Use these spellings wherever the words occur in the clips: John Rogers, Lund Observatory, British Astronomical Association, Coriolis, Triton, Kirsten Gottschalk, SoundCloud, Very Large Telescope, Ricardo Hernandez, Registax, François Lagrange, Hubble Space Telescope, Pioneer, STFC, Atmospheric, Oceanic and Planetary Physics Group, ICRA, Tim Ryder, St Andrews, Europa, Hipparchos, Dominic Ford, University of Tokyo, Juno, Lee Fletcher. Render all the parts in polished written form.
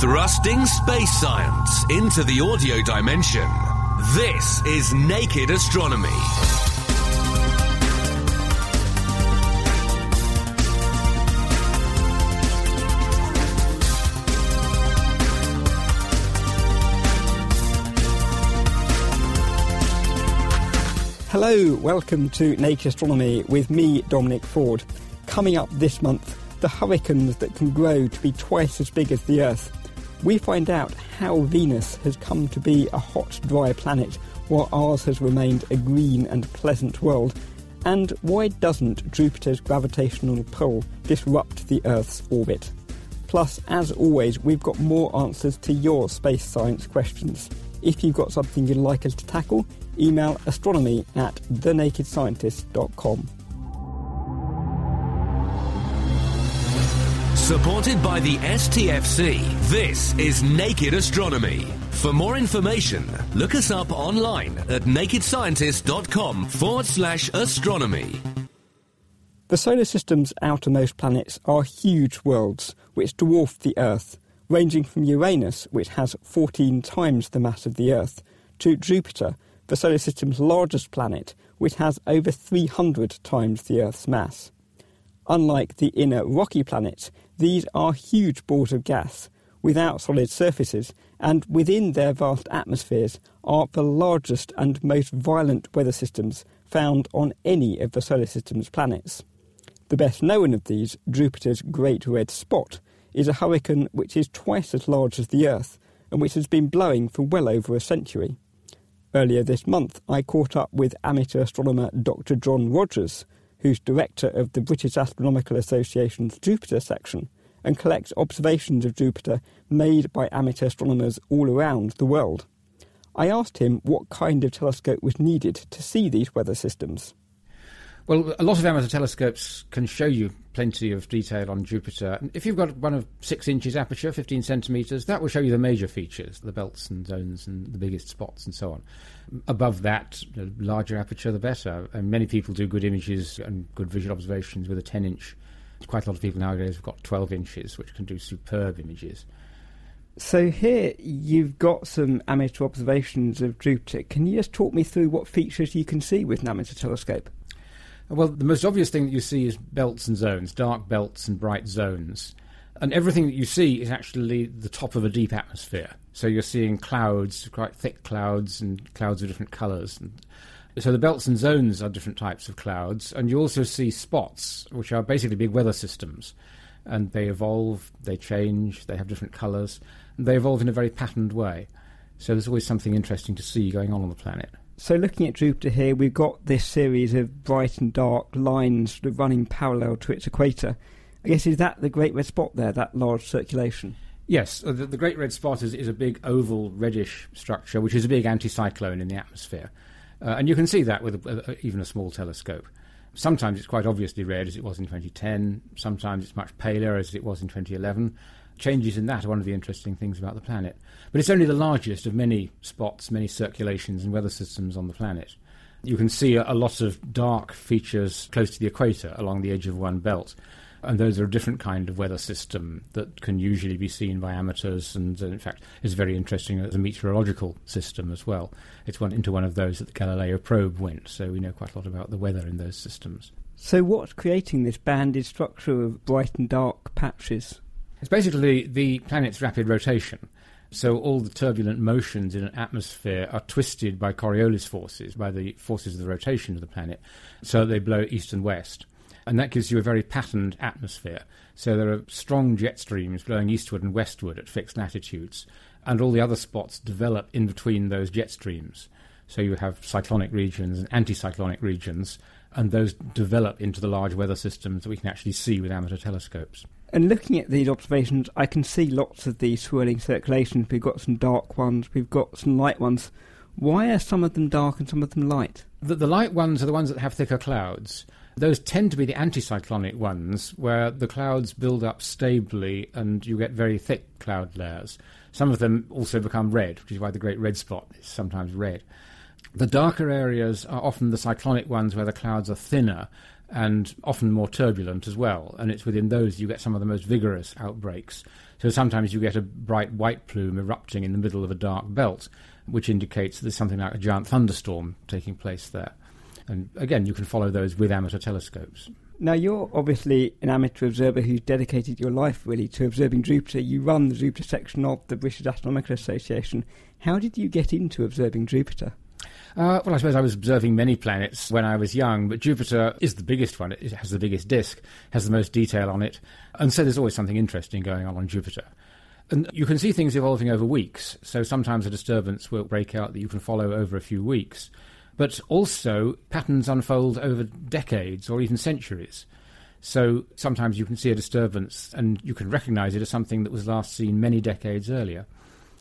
Thrusting space science into the audio dimension. This is Naked Astronomy. Hello, welcome to Naked Astronomy with me, Dominic Ford. Coming up this month, the hurricanes that can grow to be twice as big as the Earth. We find out how Venus has come to be a hot, dry planet, while ours has remained a green and pleasant world. And why doesn't Jupiter's gravitational pull disrupt the Earth's orbit? Plus, as always, we've got more answers to your space science questions. If you've got something you'd like us to tackle, email astronomy at thenakedscientist.com. Supported by the STFC, this is Naked Astronomy. For more information, look us up online at nakedscientist.com/astronomy. The solar system's outermost planets are huge worlds which dwarf the Earth, ranging from Uranus, which has 14 times the mass of the Earth, to Jupiter, the solar system's largest planet, which has over 300 times the Earth's mass. Unlike the inner rocky planets, these are huge balls of gas, without solid surfaces, and within their vast atmospheres are the largest and most violent weather systems found on any of the solar system's planets. The best known of these, Jupiter's Great Red Spot, is a hurricane which is twice as large as the Earth, and which has been blowing for well over a century. Earlier this month, I caught up with amateur astronomer Dr. John Rogers, who's director of the British Astronomical Association's Jupiter section, and collects observations of Jupiter made by amateur astronomers all around the world. I asked him what kind of telescope was needed to see these weather systems. Well, a lot of amateur telescopes can show you plenty of detail on Jupiter. If you've got one of 6 inches aperture, 15 centimetres, that will show you the major features, the belts and zones and the biggest spots and so on. Above that, the larger aperture, the better. And many people do good images and good visual observations with a 10-inch. Quite a lot of people nowadays have got 12 inches, which can do superb images. So here you've got some amateur observations of Jupiter. Can you just talk me through what features you can see with an amateur telescope? Well, the most obvious thing that you see is belts and zones, dark belts and bright zones. And everything that you see is actually the top of a deep atmosphere. So you're seeing clouds, quite thick clouds, and clouds of different colours. So the belts and zones are different types of clouds. And you also see spots, which are basically big weather systems. And they evolve, they change, they have different colours. And they evolve in a very patterned way. So there's always something interesting to see going on the planet. So looking at Jupiter here, we've got this series of bright and dark lines sort of running parallel to its equator. I guess, is that the Great Red Spot there, that large circulation? Yes, the Great Red Spot is a big oval reddish structure, which is a big anticyclone in the atmosphere. And you can see that with even a small telescope. Sometimes it's quite obviously red, as it was in 2010. Sometimes it's much paler, as it was in 2011. Changes in that are one of the interesting things about the planet. But it's only the largest of many spots, many circulations and weather systems on the planet. You can see a lot of dark features close to the equator along the edge of one belt. And those are a different kind of weather system that can usually be seen by amateurs and, in fact, is very interesting as a meteorological system as well. It's into one of those that the Galileo probe went, so we know quite a lot about the weather in those systems. So what's creating this banded structure of bright and dark patches? It's basically the planet's rapid rotation. So all the turbulent motions in an atmosphere are twisted by Coriolis forces, by the forces of the rotation of the planet, so they blow east and west. And that gives you a very patterned atmosphere. So there are strong jet streams blowing eastward and westward at fixed latitudes, and all the other spots develop in between those jet streams. So you have cyclonic regions and anticyclonic regions, and those develop into the large weather systems that we can actually see with amateur telescopes. And looking at these observations, I can see lots of these swirling circulations. We've got some dark ones, we've got some light ones. Why are some of them dark and some of them light? The light ones are the ones that have thicker clouds. Those tend to be the anticyclonic ones, where the clouds build up stably and you get very thick cloud layers. Some of them also become red, which is why the Great Red Spot is sometimes red. The darker areas are often the cyclonic ones, where the clouds are thinner and often more turbulent as well, and it's within those you get some of the most vigorous outbreaks. So sometimes you get a bright white plume erupting in the middle of a dark belt, which indicates there's something like a giant thunderstorm taking place there. And again, you can follow those with amateur telescopes. Now, you're obviously an amateur observer who's dedicated your life, really, to observing Jupiter. You run the Jupiter section of the British Astronomical Association. How did you get into observing Jupiter? Well, I suppose I was observing many planets when I was young, but Jupiter is the biggest one. It has the biggest disk, has the most detail on it, and so there's always something interesting going on Jupiter. And you can see things evolving over weeks, so sometimes a disturbance will break out that you can follow over a few weeks. But also, patterns unfold over decades or even centuries. So sometimes you can see a disturbance and you can recognise it as something that was last seen many decades earlier.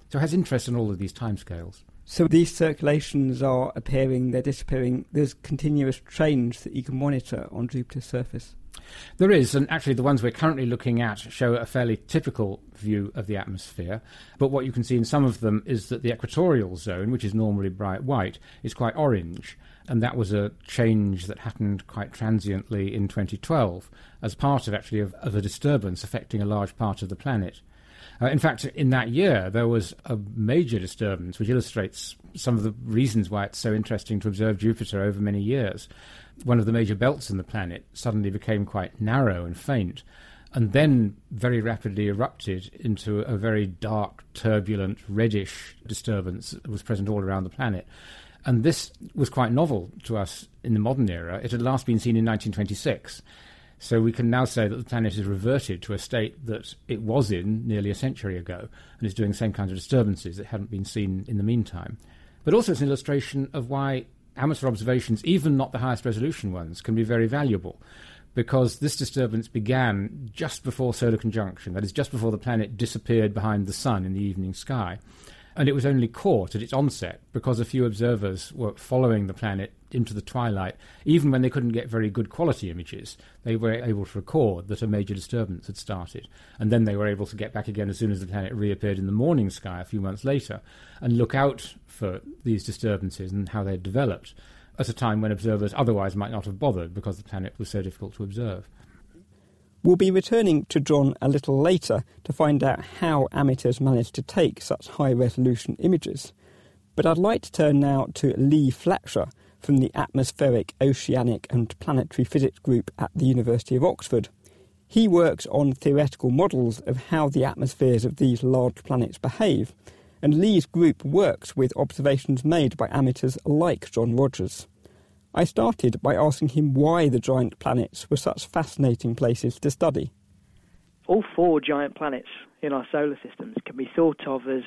So it has interest in all of these timescales. So these circulations are appearing, they're disappearing. There's continuous change that you can monitor on Jupiter's surface. There is, and actually the ones we're currently looking at show a fairly typical view of the atmosphere, but what you can see in some of them is that the equatorial zone, which is normally bright white, is quite orange, and that was a change that happened quite transiently in 2012 as part of actually of a disturbance affecting a large part of the planet. In fact, in that year there was a major disturbance which illustrates some of the reasons why it's so interesting to observe Jupiter over many years. One of the major belts in the planet suddenly became quite narrow and faint, and then very rapidly erupted into a very dark, turbulent, reddish disturbance that was present all around the planet. And this was quite novel to us in the modern era. It had last been seen in 1926. So we can now say that the planet has reverted to a state that it was in nearly a century ago and is doing the same kinds of disturbances that hadn't been seen in the meantime. But also it's an illustration of why amateur observations, even not the highest resolution ones, can be very valuable, because this disturbance began just before solar conjunction, that is, just before the planet disappeared behind the sun in the evening sky. And it was only caught at its onset because a few observers were following the planet into the twilight. Even when they couldn't get very good quality images, they were able to record that a major disturbance had started. And then they were able to get back again as soon as the planet reappeared in the morning sky a few months later and look out for these disturbances and how they had developed at a time when observers otherwise might not have bothered because the planet was so difficult to observe. We'll be returning to John a little later to find out how amateurs manage to take such high-resolution images. But I'd like to turn now to Lee Fletcher from the Atmospheric, Oceanic and Planetary Physics Group at the University of Oxford. He works on theoretical models of how the atmospheres of these large planets behave, and Lee's group works with observations made by amateurs like John Rogers. I started by asking him why the giant planets were such fascinating places to study. All four giant planets in our solar systems can be thought of as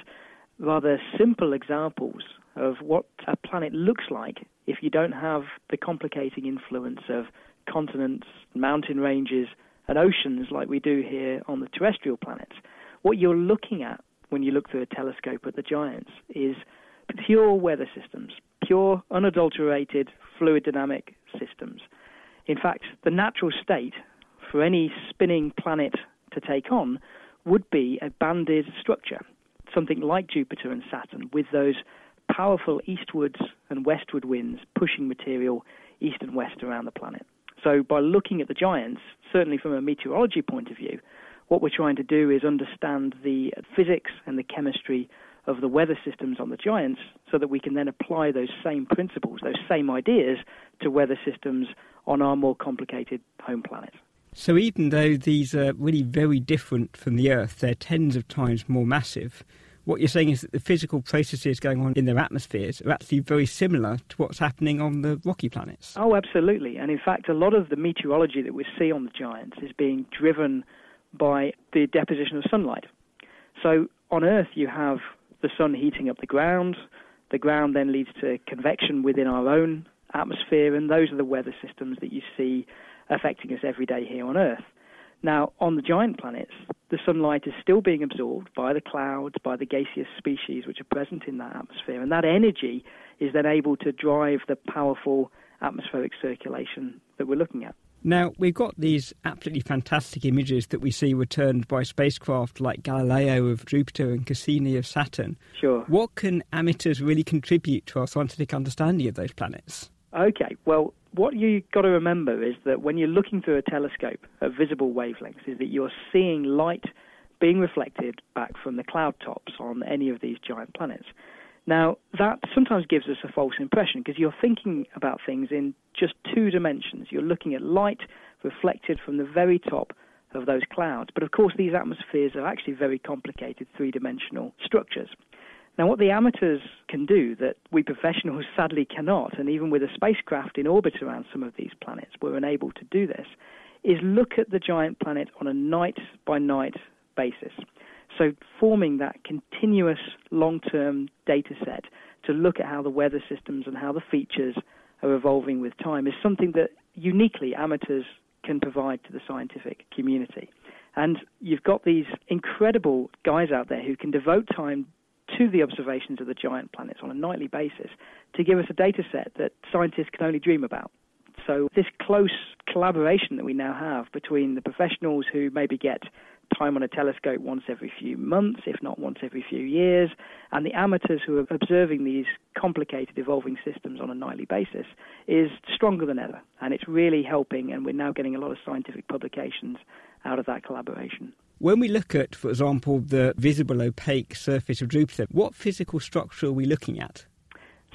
rather simple examples of what a planet looks like if you don't have the complicating influence of continents, mountain ranges and oceans like we do here on the terrestrial planets. What you're looking at when you look through a telescope at the giants is pure weather systems, pure, unadulterated, fluid dynamic systems. In fact, the natural state for any spinning planet to take on would be a banded structure, something like Jupiter and Saturn, with those powerful eastwards and westward winds pushing material east and west around the planet. So by looking at the giants, certainly from a meteorology point of view, what we're trying to do is understand the physics and the chemistry of the weather systems on the giants so that we can then apply those same principles, those same ideas to weather systems on our more complicated home planets. So even though these are really very different from the Earth, they're tens of times more massive, what you're saying is that the physical processes going on in their atmospheres are actually very similar to what's happening on the rocky planets. Oh, absolutely. And in fact, a lot of the meteorology that we see on the giants is being driven by the deposition of sunlight. So on Earth you have the sun heating up the ground then leads to convection within our own atmosphere, and those are the weather systems that you see affecting us every day here on Earth. Now, on the giant planets, the sunlight is still being absorbed by the clouds, by the gaseous species which are present in that atmosphere, and that energy is then able to drive the powerful atmospheric circulation that we're looking at. Now, we've got these absolutely fantastic images that we see returned by spacecraft like Galileo of Jupiter and Cassini of Saturn. Sure. What can amateurs really contribute to our scientific understanding of those planets? Okay, well, what you've got to remember is that when you're looking through a telescope at visible wavelengths is that you're seeing light being reflected back from the cloud tops on any of these giant planets. Now, that sometimes gives us a false impression because you're thinking about things in just two dimensions. You're looking at light reflected from the very top of those clouds. But, of course, these atmospheres are actually very complicated three-dimensional structures. Now, what the amateurs can do that we professionals sadly cannot, and even with a spacecraft in orbit around some of these planets, we're unable to do this, is look at the giant planet on a night-by-night basis. So forming that continuous long-term data set to look at how the weather systems and how the features are evolving with time is something that uniquely amateurs can provide to the scientific community. And you've got these incredible guys out there who can devote time to the observations of the giant planets on a nightly basis to give us a data set that scientists can only dream about. So this close collaboration that we now have between the professionals who maybe get time on a telescope once every few months, if not once every few years, and the amateurs who are observing these complicated evolving systems on a nightly basis is stronger than ever. And it's really helping, and we're now getting a lot of scientific publications out of that collaboration. When we look at, for example, the visible opaque surface of Jupiter, what physical structure are we looking at?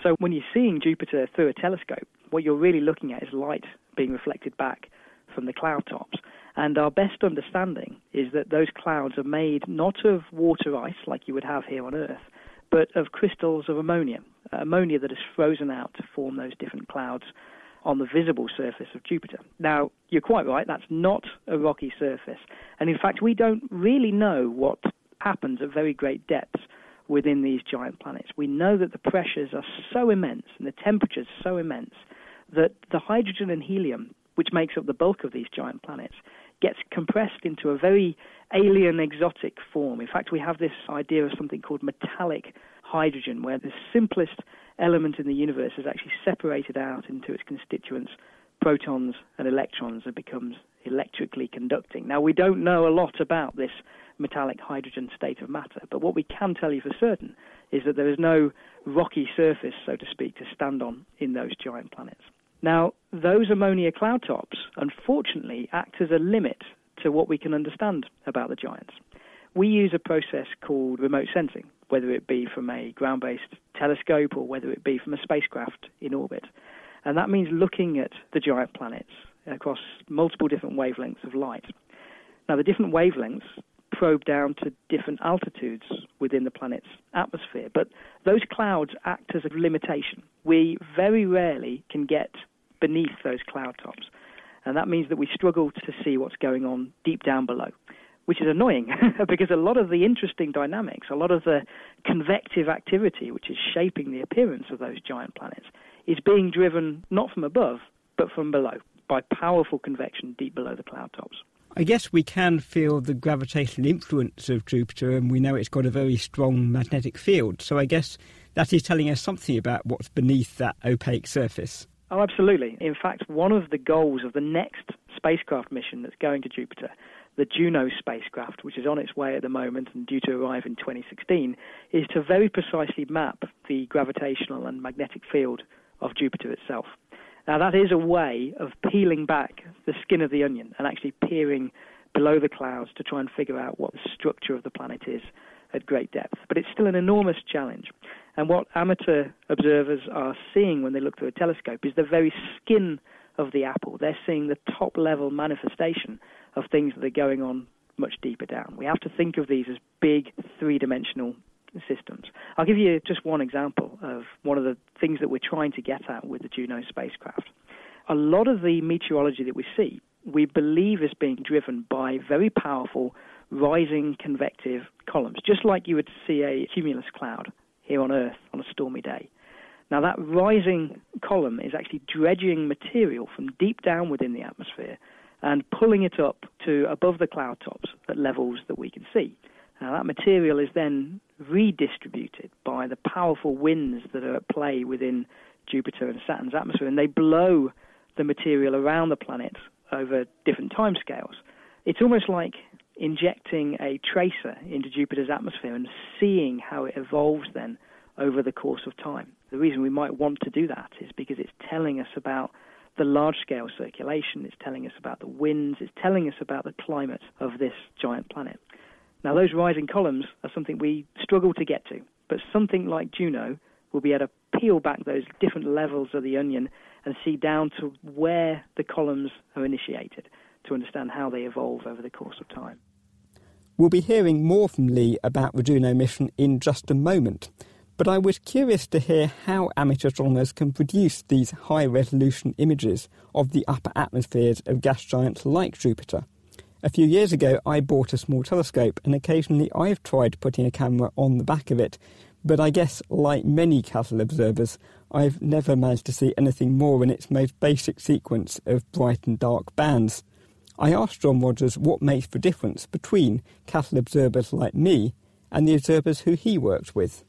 So when you're seeing Jupiter through a telescope, what you're really looking at is light being reflected back from the cloud tops. And our best understanding is that those clouds are made not of water ice like you would have here on Earth, but of crystals of ammonia that is frozen out to form those different clouds on the visible surface of Jupiter. Now, you're quite right, that's not a rocky surface. And in fact, we don't really know what happens at very great depths within these giant planets. We know that the pressures are so immense and the temperatures so immense that the hydrogen and helium, which makes up the bulk of these giant planets, gets compressed into a very alien, exotic form. In fact, we have this idea of something called metallic hydrogen, where the simplest element in the universe is actually separated out into its constituents, protons and electrons, and becomes electrically conducting. Now, we don't know a lot about this metallic hydrogen state of matter, but what we can tell you for certain is that there is no rocky surface, so to speak, to stand on in those giant planets. Now, those ammonia cloud tops, unfortunately, act as a limit to what we can understand about the giants. We use a process called remote sensing, whether it be from a ground-based telescope or whether it be from a spacecraft in orbit. And that means looking at the giant planets across multiple different wavelengths of light. Now, the different wavelengths probe down to different altitudes within the planet's atmosphere, but those clouds act as a limitation. We very rarely can get beneath those cloud tops, and that means that we struggle to see what's going on deep down below, which is annoying because a lot of the interesting dynamics, a lot of the convective activity which is shaping the appearance of those giant planets is being driven not from above but from below by powerful convection deep below the cloud tops. I guess we can feel the gravitational influence of Jupiter, and we know it's got a very strong magnetic field. So I guess that is telling us something about what's beneath that opaque surface. Oh, absolutely. In fact, one of the goals of the next spacecraft mission that's going to Jupiter, the Juno spacecraft, which is on its way at the moment and due to arrive in 2016, is to very precisely map the gravitational and magnetic field of Jupiter itself. Now, that is a way of peeling back the skin of the onion and actually peering below the clouds to try and figure out what the structure of the planet is at great depth. But it's still an enormous challenge. And what amateur observers are seeing when they look through a telescope is the very skin of the apple. They're seeing the top-level manifestation of things that are going on much deeper down. We have to think of these as big three-dimensional systems. I'll give you just one example of one of the things that we're trying to get at with the Juno spacecraft. A lot of the meteorology that we see, we believe is being driven by very powerful rising convective columns, just like you would see a cumulus cloud here on Earth on a stormy day. Now, that rising column is actually dredging material from deep down within the atmosphere and pulling it up to above the cloud tops at levels that we can see. Now, that material is then redistributed by the powerful winds that are at play within Jupiter and Saturn's atmosphere, and they blow the material around the planet over different timescales. It's almost like injecting a tracer into Jupiter's atmosphere and seeing how it evolves then over the course of time. The reason we might want to do that is because it's telling us about the large-scale circulation, it's telling us about the winds, it's telling us about the climate of this giant planet. Now, those rising columns are something we struggle to get to, but something like Juno will be able to peel back those different levels of the onion and see down to where the columns are initiated to understand how they evolve over the course of time. We'll be hearing more from Lee about the Juno mission in just a moment, but I was curious to hear how amateur astronomers can produce these high-resolution images of the upper atmospheres of gas giants like Jupiter. A few years ago, I bought a small telescope, and occasionally I've tried putting a camera on the back of it, but I guess, like many casual observers, I've never managed to see anything more than its most basic sequence of bright and dark bands. I asked John Rogers what makes the difference between casual observers like me and the observers who he worked with.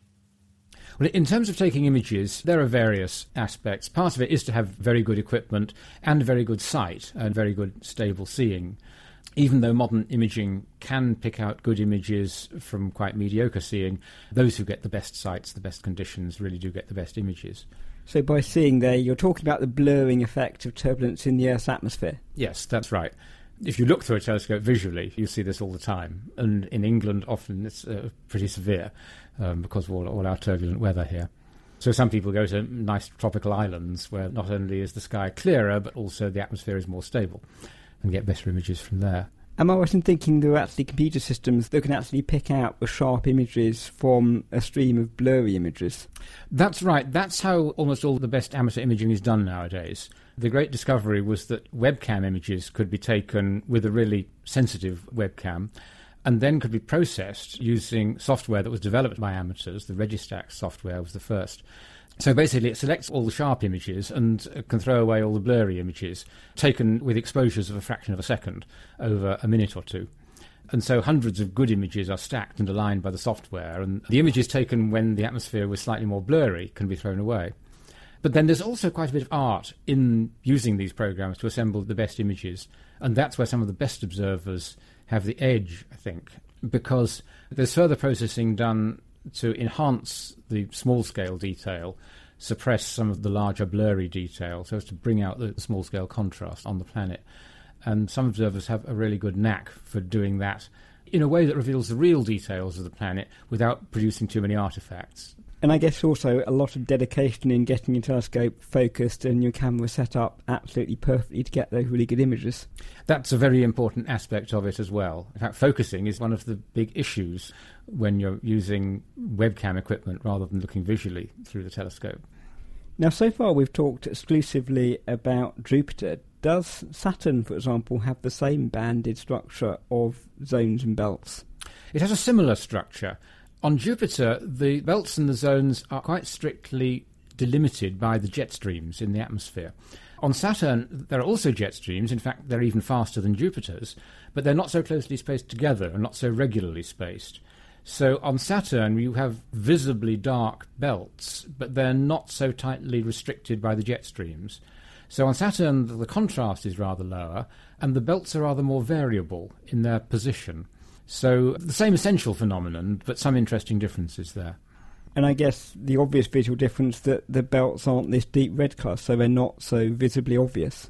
Well, in terms of taking images, there are various aspects. Part of it is to have very good equipment and very good sight and very good stable seeing. Even though modern imaging can pick out good images from quite mediocre seeing, those who get the best sights, the best conditions, really do get the best images. So by seeing there, you're talking about the blurring effect of turbulence in the Earth's atmosphere? Yes, that's right. If you look through a telescope visually, you see this all the time. And in England, often it's pretty severe because of all our turbulent weather here. So some people go to nice tropical islands where not only is the sky clearer, but also the atmosphere is more stable, and get better images from there. Am I right in thinking there are actually computer systems that can actually pick out the sharp images from a stream of blurry images? That's right. That's how almost all the best amateur imaging is done nowadays. The great discovery was that webcam images could be taken with a really sensitive webcam and then could be processed using software that was developed by amateurs. The Registax software was the first. So basically it selects all the sharp images and can throw away all the blurry images taken with exposures of a fraction of a second over a minute or two. And so hundreds of good images are stacked and aligned by the software, and the images taken when the atmosphere was slightly more blurry can be thrown away. But then there's also quite a bit of art in using these programs to assemble the best images, and that's where some of the best observers have the edge, I think, because there's further processing done to enhance the small-scale detail, suppress some of the larger blurry detail, so as to bring out the small-scale contrast on the planet. And some observers have a really good knack for doing that in a way that reveals the real details of the planet without producing too many artifacts. And I guess also a lot of dedication in getting your telescope focused and your camera set up absolutely perfectly to get those really good images. That's a very important aspect of it as well. In fact, focusing is one of the big issues when you're using webcam equipment rather than looking visually through the telescope. Now, so far we've talked exclusively about Jupiter. Does Saturn, for example, have the same banded structure of zones and belts? It has a similar structure. On Jupiter, the belts and the zones are quite strictly delimited by the jet streams in the atmosphere. On Saturn, there are also jet streams. In fact, they're even faster than Jupiter's, but they're not so closely spaced together and not so regularly spaced. So on Saturn, you have visibly dark belts, but they're not so tightly restricted by the jet streams. So on Saturn, the contrast is rather lower, and the belts are rather more variable in their position. So the same essential phenomenon, but some interesting differences there. And I guess the obvious visual difference that the belts aren't this deep red colour, so they're not so visibly obvious.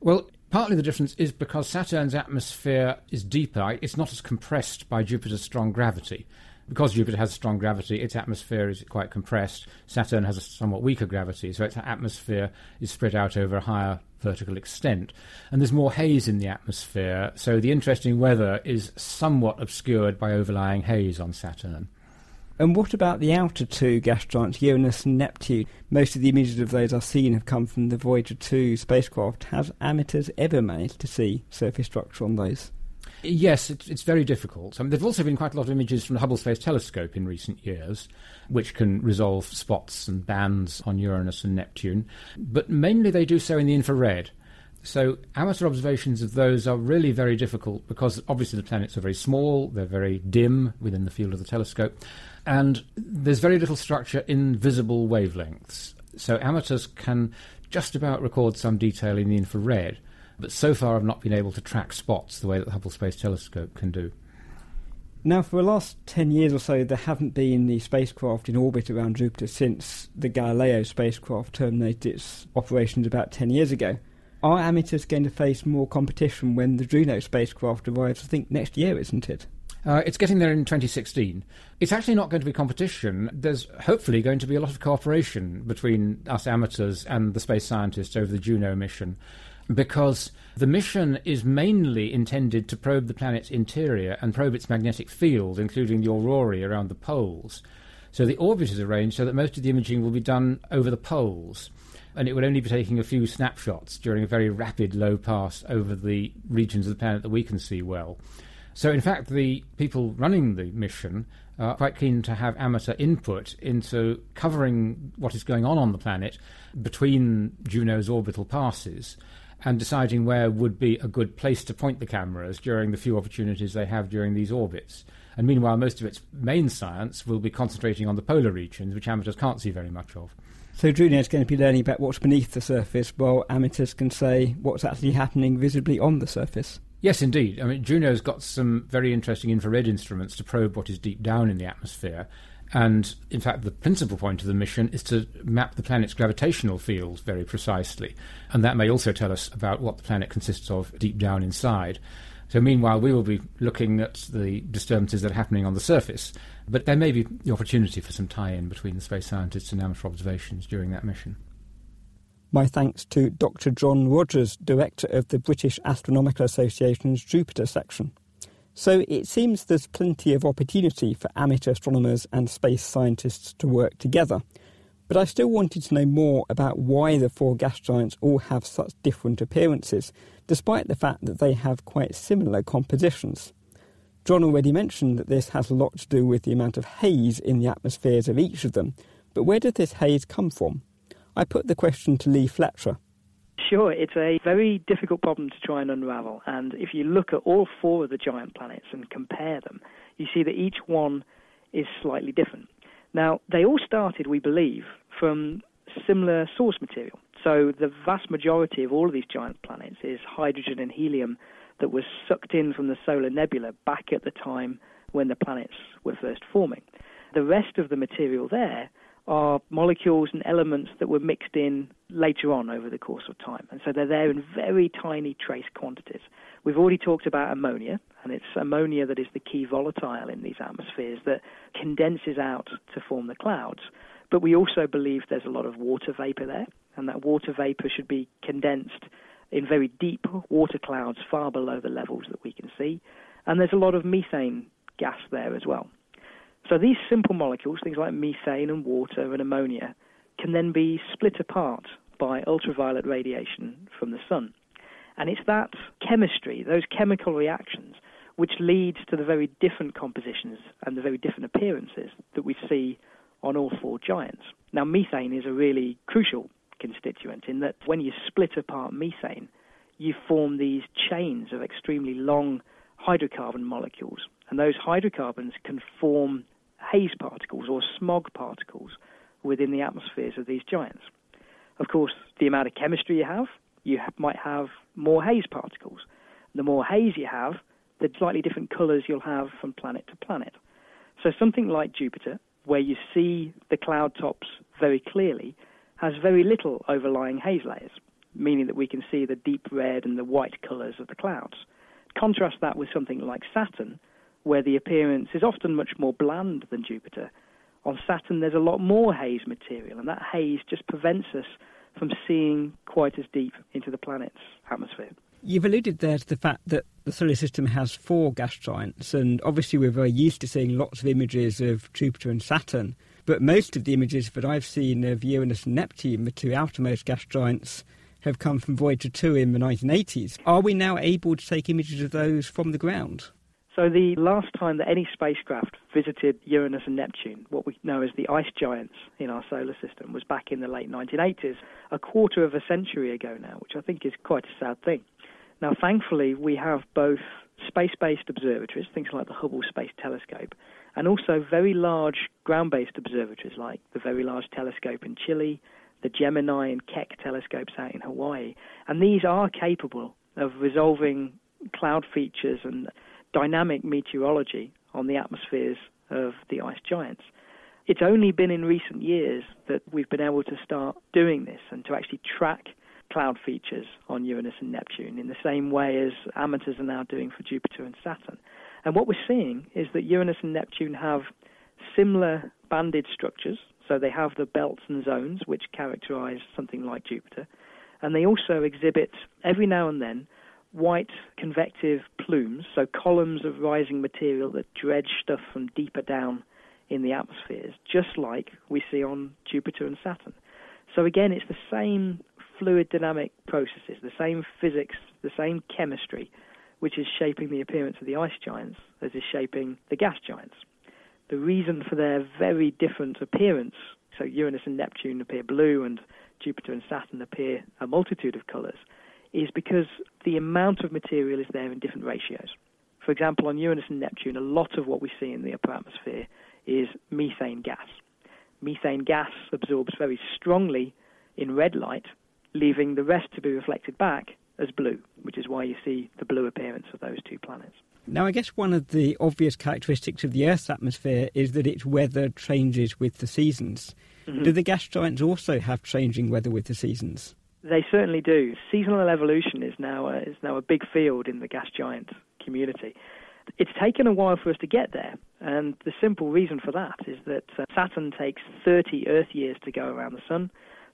Well, partly the difference is because Saturn's atmosphere is deeper. It's not as compressed by Jupiter's strong gravity. Because Jupiter has strong gravity, its atmosphere is quite compressed. Saturn has a somewhat weaker gravity, so its atmosphere is spread out over a higher vertical extent. And there's more haze in the atmosphere, so the interesting weather is somewhat obscured by overlying haze on Saturn. And what about the outer two gas giants, Uranus and Neptune? Most of the images of those I've seen have come from the Voyager 2 spacecraft. Has amateurs ever managed to see surface structure on those? Yes, it's very difficult. I mean, there have also been quite a lot of images from the Hubble Space Telescope in recent years, which can resolve spots and bands on Uranus and Neptune, but mainly they do so in the infrared. So amateur observations of those are really very difficult because obviously the planets are very small, they're very dim within the field of the telescope, and there's very little structure in visible wavelengths. So amateurs can just about record some detail in the infrared, but so far I've not been able to track spots the way that the Hubble Space Telescope can do. Now, for the last 10 years or so, there haven't been the spacecraft in orbit around Jupiter since the Galileo spacecraft terminated its operations about 10 years ago. Are amateurs going to face more competition when the Juno spacecraft arrives, I think, next year, isn't it? It's getting there in 2016. It's actually not going to be competition. There's hopefully going to be a lot of cooperation between us amateurs and the space scientists over the Juno mission, because the mission is mainly intended to probe the planet's interior and probe its magnetic field, including the aurorae around the poles. So the orbit is arranged so that most of the imaging will be done over the poles, and it would only be taking a few snapshots during a very rapid low pass over the regions of the planet that we can see well. So in fact, the people running the mission are quite keen to have amateur input into covering what is going on the planet between Juno's orbital passes, and deciding where would be a good place to point the cameras during the few opportunities they have during these orbits. And meanwhile, most of its main science will be concentrating on the polar regions, which amateurs can't see very much of. So Juno is going to be learning about what's beneath the surface, while amateurs can say what's actually happening visibly on the surface. Yes, indeed. I mean, Juno's got some very interesting infrared instruments to probe what is deep down in the atmosphere. And, in fact, the principal point of the mission is to map the planet's gravitational field very precisely. And that may also tell us about what the planet consists of deep down inside. So meanwhile, we will be looking at the disturbances that are happening on the surface. But there may be the opportunity for some tie-in between the space scientists and amateur observations during that mission. My thanks to Dr. John Rogers, director of the British Astronomical Association's Jupiter section. So it seems there's plenty of opportunity for amateur astronomers and space scientists to work together. But I still wanted to know more about why the four gas giants all have such different appearances, despite the fact that they have quite similar compositions. John already mentioned that this has a lot to do with the amount of haze in the atmospheres of each of them. But where did this haze come from? I put the question to Lee Fletcher. Sure, it's a very difficult problem to try and unravel, and if you look at all four of the giant planets and compare them, you see that each one is slightly different. Now, they all started, we believe, from similar source material. So the vast majority of all of these giant planets is hydrogen and helium that was sucked in from the solar nebula back at the time when the planets were first forming. The rest of the material there are molecules and elements that were mixed in later on over the course of time. And so they're there in very tiny trace quantities. We've already talked about ammonia, and it's ammonia that is the key volatile in these atmospheres that condenses out to form the clouds. But we also believe there's a lot of water vapor there, and that water vapor should be condensed in very deep water clouds far below the levels that we can see. And there's a lot of methane gas there as well. So these simple molecules, things like methane and water and ammonia, can then be split apart by ultraviolet radiation from the sun. And it's that chemistry, those chemical reactions, which leads to the very different compositions and the very different appearances that we see on all four giants. Now, methane is a really crucial constituent in that when you split apart methane, you form these chains of extremely long hydrocarbon molecules. And those hydrocarbons can form haze particles or smog particles within the atmospheres of these giants. Of course, the amount of chemistry you might have more haze particles. The more haze you have, the slightly different colors you'll have from planet to planet. So something like Jupiter, where you see the cloud tops very clearly, has very little overlying haze layers, meaning that we can see the deep red and the white colors of the clouds. Contrast that with something like Saturn, where the appearance is often much more bland than Jupiter. On Saturn, there's a lot more haze material, and that haze just prevents us from seeing quite as deep into the planet's atmosphere. You've alluded there to the fact that the solar system has four gas giants, and obviously we're very used to seeing lots of images of Jupiter and Saturn, but most of the images that I've seen of Uranus and Neptune, the two outermost gas giants, have come from Voyager 2 in the 1980s. Are we now able to take images of those from the ground? So the last time that any spacecraft visited Uranus and Neptune, what we know as the ice giants in our solar system, was back in the late 1980s, a quarter of a century ago now, which I think is quite a sad thing. Now, thankfully, we have both space-based observatories, things like the Hubble Space Telescope, and also very large ground-based observatories like the Very Large Telescope in Chile, the Gemini and Keck telescopes out in Hawaii. And these are capable of resolving cloud features and dynamic meteorology on the atmospheres of the ice giants. It's only been in recent years that we've been able to start doing this and to actually track cloud features on Uranus and Neptune in the same way as amateurs are now doing for Jupiter and Saturn. And what we're seeing is that Uranus and Neptune have similar banded structures, so they have the belts and zones which characterize something like Jupiter, and they also exhibit every now and then white convective plumes, so columns of rising material that dredge stuff from deeper down in the atmospheres, just like we see on Jupiter and Saturn. So again, it's the same fluid dynamic processes, the same physics, the same chemistry, which is shaping the appearance of the ice giants as is shaping the gas giants. The reason for their very different appearance, so Uranus and Neptune appear blue and Jupiter and Saturn appear a multitude of colours, is because the amount of material is there in different ratios. For example, on Uranus and Neptune, a lot of what we see in the upper atmosphere is methane gas. Methane gas absorbs very strongly in red light, leaving the rest to be reflected back as blue, which is why you see the blue appearance of those two planets. Now, I guess one of the obvious characteristics of the Earth's atmosphere is that its weather changes with the seasons. Mm-hmm. Do the gas giants also have changing weather with the seasons? They certainly do. Seasonal evolution is now a big field in the gas giant community. It's taken a while for us to get there, and the simple reason for that is that Saturn takes 30 Earth years to go around the Sun.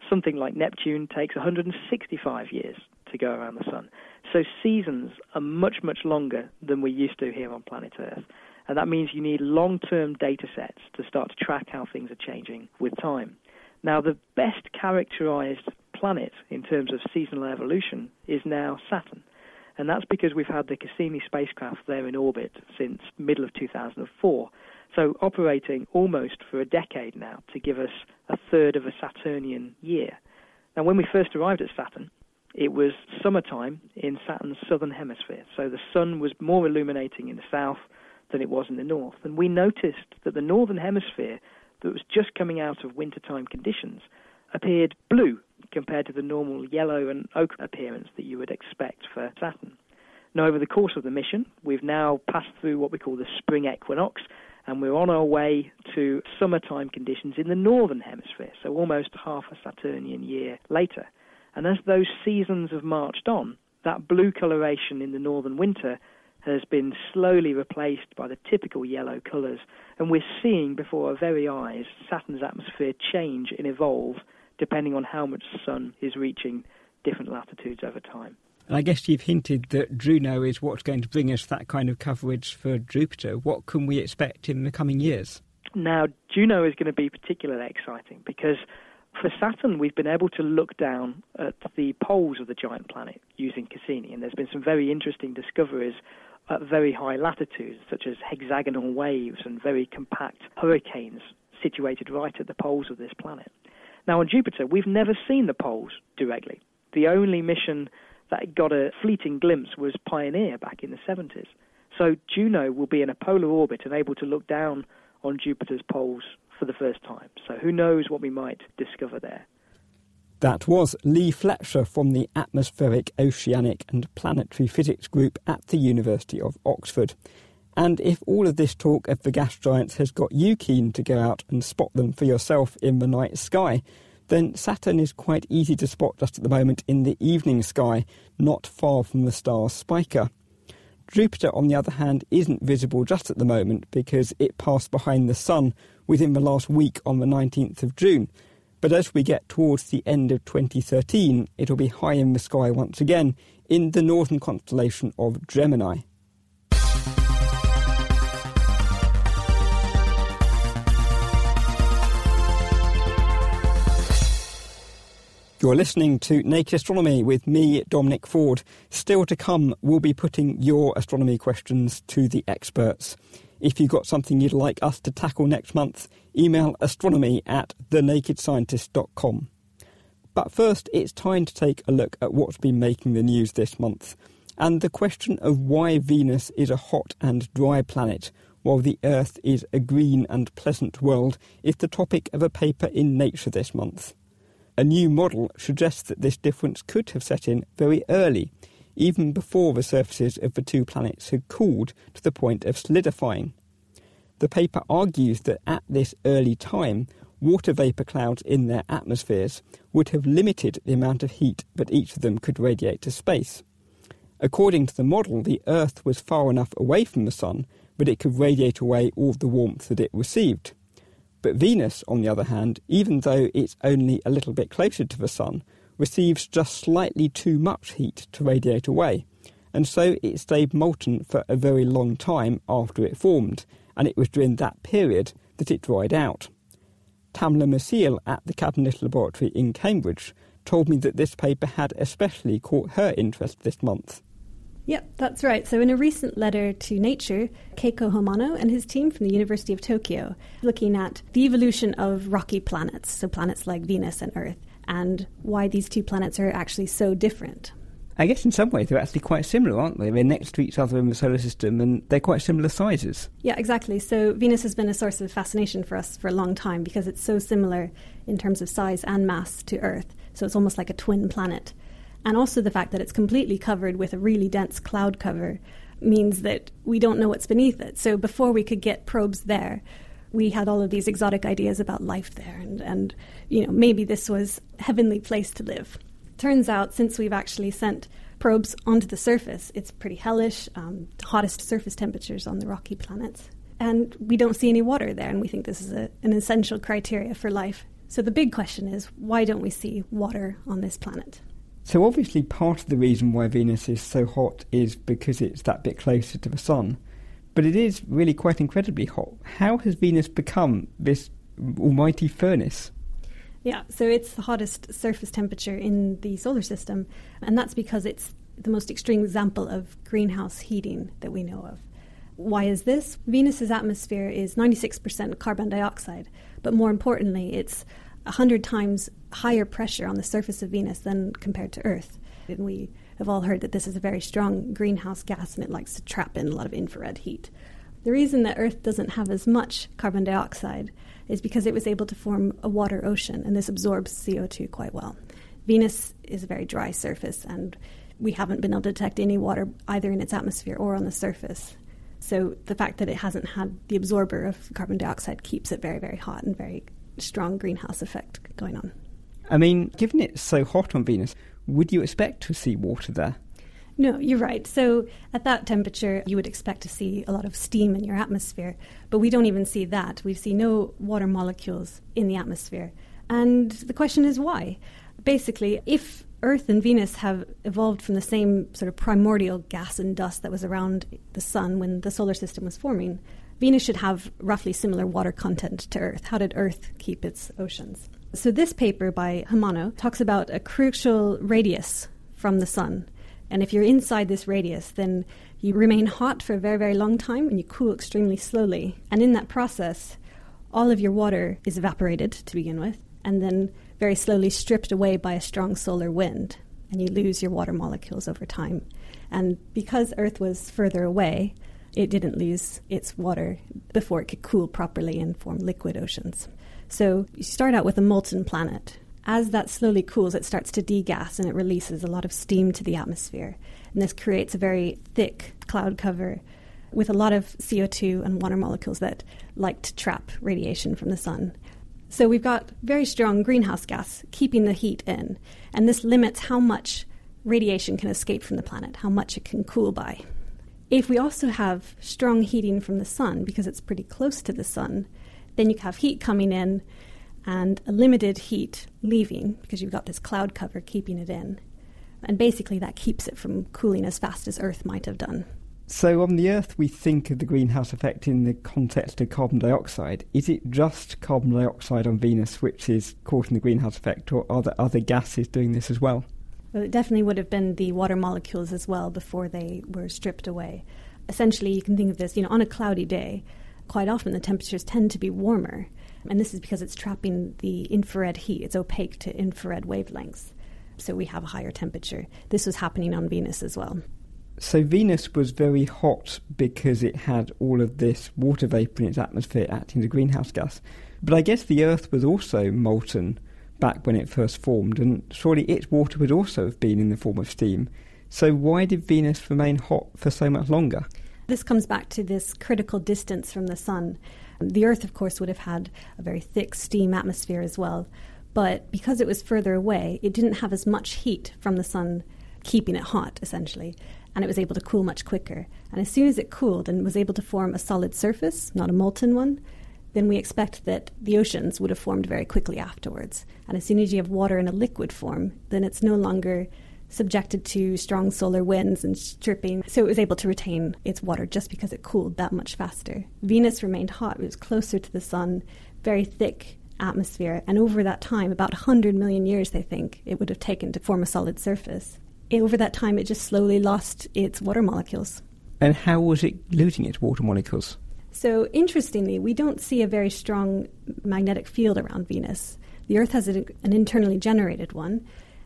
Something like Neptune takes 165 years to go around the Sun. So seasons are much, much longer than we're used to here on planet Earth. And that means you need long-term data sets to start to track how things are changing with time. Now, the best characterized planet in terms of seasonal evolution is now Saturn. And that's because we've had the Cassini spacecraft there in orbit since middle of 2004. So operating almost for a decade now to give us a third of a Saturnian year. Now, when we first arrived at Saturn, it was summertime in Saturn's southern hemisphere. So the sun was more illuminating in the south than it was in the north. And we noticed that the northern hemisphere that was just coming out of wintertime conditions appeared blue compared to the normal yellow and ochre appearance that you would expect for Saturn. Now, over the course of the mission, we've now passed through what we call the spring equinox, and we're on our way to summertime conditions in the northern hemisphere, so almost half a Saturnian year later. And as those seasons have marched on, that blue coloration in the northern winter has been slowly replaced by the typical yellow colours, and we're seeing before our very eyes Saturn's atmosphere change and evolve depending on how much sun is reaching different latitudes over time. And I guess you've hinted that Juno is what's going to bring us that kind of coverage for Jupiter. What can we expect in the coming years? Now, Juno is going to be particularly exciting because for Saturn, we've been able to look down at the poles of the giant planet using Cassini, and there's been some very interesting discoveries at very high latitudes, such as hexagonal waves and very compact hurricanes situated right at the poles of this planet. Now, on Jupiter, we've never seen the poles directly. The only mission that got a fleeting glimpse was Pioneer back in the 70s. So Juno will be in a polar orbit and able to look down on Jupiter's poles for the first time. So who knows what we might discover there. That was Lee Fletcher from the Atmospheric, Oceanic and Planetary Physics Group at the University of Oxford. And if all of this talk of the gas giants has got you keen to go out and spot them for yourself in the night sky, then Saturn is quite easy to spot just at the moment in the evening sky, not far from the star Spica. Jupiter, on the other hand, isn't visible just at the moment because it passed behind the Sun within the last week on the 19th of June. But as we get towards the end of 2013, it'll be high in the sky once again in the northern constellation of Gemini. You're listening to Naked Astronomy with me, Dominic Ford. Still to come, we'll be putting your astronomy questions to the experts. If you've got something you'd like us to tackle next month, email astronomy@thenakedscientist.com. But first, it's time to take a look at what's been making the news this month, and the question of why Venus is a hot and dry planet, while the Earth is a green and pleasant world, is the topic of a paper in Nature this month. A new model suggests that this difference could have set in very early, even before the surfaces of the two planets had cooled to the point of solidifying. The paper argues that at this early time, water vapour clouds in their atmospheres would have limited the amount of heat that each of them could radiate to space. According to the model, the Earth was far enough away from the Sun that it could radiate away all the warmth that it received. But Venus, on the other hand, even though it's only a little bit closer to the Sun, receives just slightly too much heat to radiate away, and so it stayed molten for a very long time after it formed, and it was during that period that it dried out. Tamela Maciel at the Cavendish Laboratory in Cambridge told me that this paper had especially caught her interest this month. Yep, that's right. So in a recent letter to Nature, Keiko Hamano and his team from the University of Tokyo looking at the evolution of rocky planets, so planets like Venus and Earth, and why these two planets are actually so different. I guess in some ways they're actually quite similar, aren't they? They're next to each other in the solar system and they're quite similar sizes. Yeah, exactly. So Venus has been a source of fascination for us for a long time because it's so similar in terms of size and mass to Earth. So it's almost like a twin planet. And also the fact that it's completely covered with a really dense cloud cover means that we don't know what's beneath it. So before we could get probes there, we had all of these exotic ideas about life there and you know, maybe this was a heavenly place to live. Turns out, since we've actually sent probes onto the surface, it's pretty hellish, hottest surface temperatures on the rocky planets. And we don't see any water there, and we think this is an essential criteria for life. So the big question is, why don't we see water on this planet? So obviously part of the reason why Venus is so hot is because it's that bit closer to the Sun. But it is really quite incredibly hot. How has Venus become this almighty furnace? Yeah, so it's the hottest surface temperature in the solar system, and that's because it's the most extreme example of greenhouse heating that we know of. Why is this? Venus's atmosphere is 96% carbon dioxide, but more importantly, it's 100 times higher pressure on the surface of Venus than compared to Earth. And we have all heard that this is a very strong greenhouse gas and it likes to trap in a lot of infrared heat. The reason that Earth doesn't have as much carbon dioxide is because it was able to form a water ocean, and this absorbs CO2 quite well. Venus is a very dry surface, and we haven't been able to detect any water either in its atmosphere or on the surface. So the fact that it hasn't had the absorber of carbon dioxide keeps it very, very hot and very strong greenhouse effect going on. I mean, given it's so hot on Venus, would you expect to see water there? No, you're right. So at that temperature, you would expect to see a lot of steam in your atmosphere, but we don't even see that. We see no water molecules in the atmosphere. And the question is why? Basically, if Earth and Venus have evolved from the same sort of primordial gas and dust that was around the Sun when the solar system was forming, Venus should have roughly similar water content to Earth. How did Earth keep its oceans? So this paper by Hamano talks about a crucial radius from the Sun. And if you're inside this radius, then you remain hot for a very, very long time and you cool extremely slowly. And in that process, all of your water is evaporated to begin with and then very slowly stripped away by a strong solar wind. And you lose your water molecules over time. And because Earth was further away, it didn't lose its water before it could cool properly and form liquid oceans. So you start out with a molten planet. As that slowly cools, it starts to degas and it releases a lot of steam to the atmosphere. And this creates a very thick cloud cover with a lot of CO2 and water molecules that like to trap radiation from the Sun. So we've got very strong greenhouse gas keeping the heat in. And this limits how much radiation can escape from the planet, how much it can cool by. If we also have strong heating from the Sun, because it's pretty close to the Sun, then you have heat coming in and a limited heat leaving, because you've got this cloud cover keeping it in. And basically that keeps it from cooling as fast as Earth might have done. So on the Earth, we think of the greenhouse effect in the context of carbon dioxide. Is it just carbon dioxide on Venus which is causing the greenhouse effect, or are there other gases doing this as well? Well, it definitely would have been the water molecules as well before they were stripped away. Essentially, you can think of this, on a cloudy day, quite often the temperatures tend to be warmer, and this is because it's trapping the infrared heat. It's opaque to infrared wavelengths, so we have a higher temperature. This was happening on Venus as well. So Venus was very hot because it had all of this water vapour in its atmosphere acting as a greenhouse gas. But I guess the Earth was also molten back when it first formed, and surely its water would also have been in the form of steam. So why did Venus remain hot for so much longer? This comes back to this critical distance from the Sun. The Earth, of course, would have had a very thick steam atmosphere as well. But because it was further away, it didn't have as much heat from the Sun keeping it hot, essentially, and it was able to cool much quicker. And as soon as it cooled and was able to form a solid surface, not a molten one, then we expect that the oceans would have formed very quickly afterwards. And as soon as you have water in a liquid form, then it's no longer subjected to strong solar winds and stripping. So it was able to retain its water just because it cooled that much faster. Venus remained hot. It was closer to the Sun, very thick atmosphere. And over that time, about 100 million years, they think, it would have taken to form a solid surface. Over that time, it just slowly lost its water molecules. And how was it losing its water molecules? So, interestingly, we don't see a very strong magnetic field around Venus. The Earth has an internally generated one,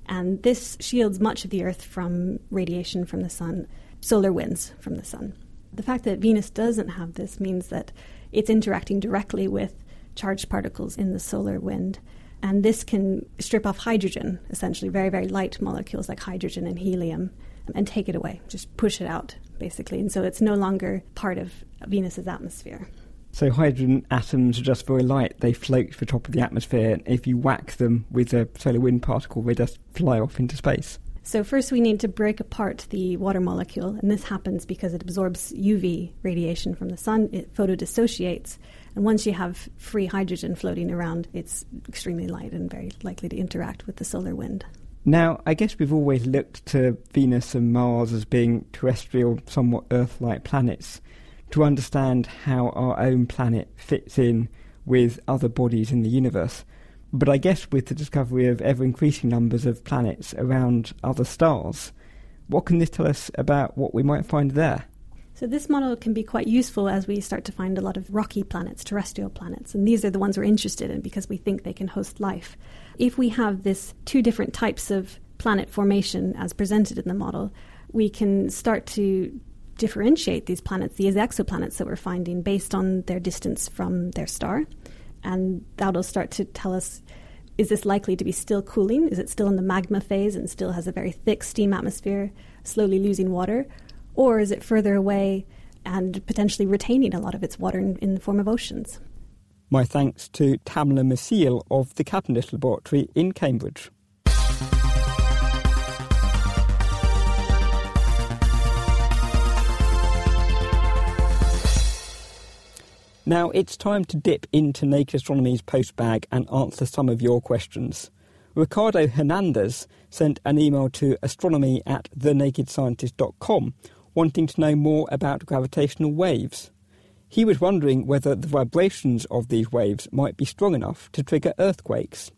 and this shields much of the Earth from radiation from the Sun, solar winds from the Sun. The fact that Venus doesn't have this means that it's interacting directly with charged particles in the solar wind. And this can strip off hydrogen, essentially, very, very light molecules like hydrogen and helium, and take it away, just push it out, basically. And so it's no longer part of Venus's atmosphere. So hydrogen atoms are just very light. They float to the top of the atmosphere. And if you whack them with a solar wind particle, they just fly off into space. So first we need to break apart the water molecule, and this happens because it absorbs UV radiation from the Sun. It photodissociates, and once you have free hydrogen floating around, it's extremely light and very likely to interact with the solar wind. Now, I guess we've always looked to Venus and Mars as being terrestrial, somewhat Earth-like planets to understand how our own planet fits in with other bodies in the universe. But I guess with the discovery of ever-increasing numbers of planets around other stars, what can this tell us about what we might find there? So this model can be quite useful as we start to find a lot of rocky planets, terrestrial planets, and these are the ones we're interested in because we think they can host life. If we have this two different types of planet formation as presented in the model, we can start to differentiate these planets, these exoplanets that we're finding, based on their distance from their star. And that'll start to tell us, is this likely to be still cooling? Is it still in the magma phase and still has a very thick steam atmosphere, slowly losing water? Or is it further away and potentially retaining a lot of its water in the form of oceans? My thanks to Tamela Maciel of the Cavendish Laboratory in Cambridge. Now, it's time to dip into Naked Astronomy's postbag and answer some of your questions. Ricardo Hernandez sent an email to astronomy@thenakedscientist.com wanting to know more about gravitational waves. He was wondering whether the vibrations of these waves might be strong enough to trigger earthquakes.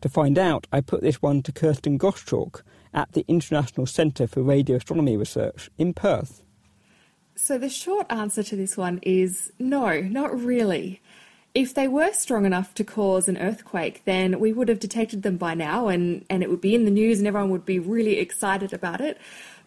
To find out, I put this one to Kirsten Gottschalk at the International Centre for Radio Astronomy Research in Perth. So the short answer to this one is no, not really. If they were strong enough to cause an earthquake, then we would have detected them by now and it would be in the news and everyone would be really excited about it.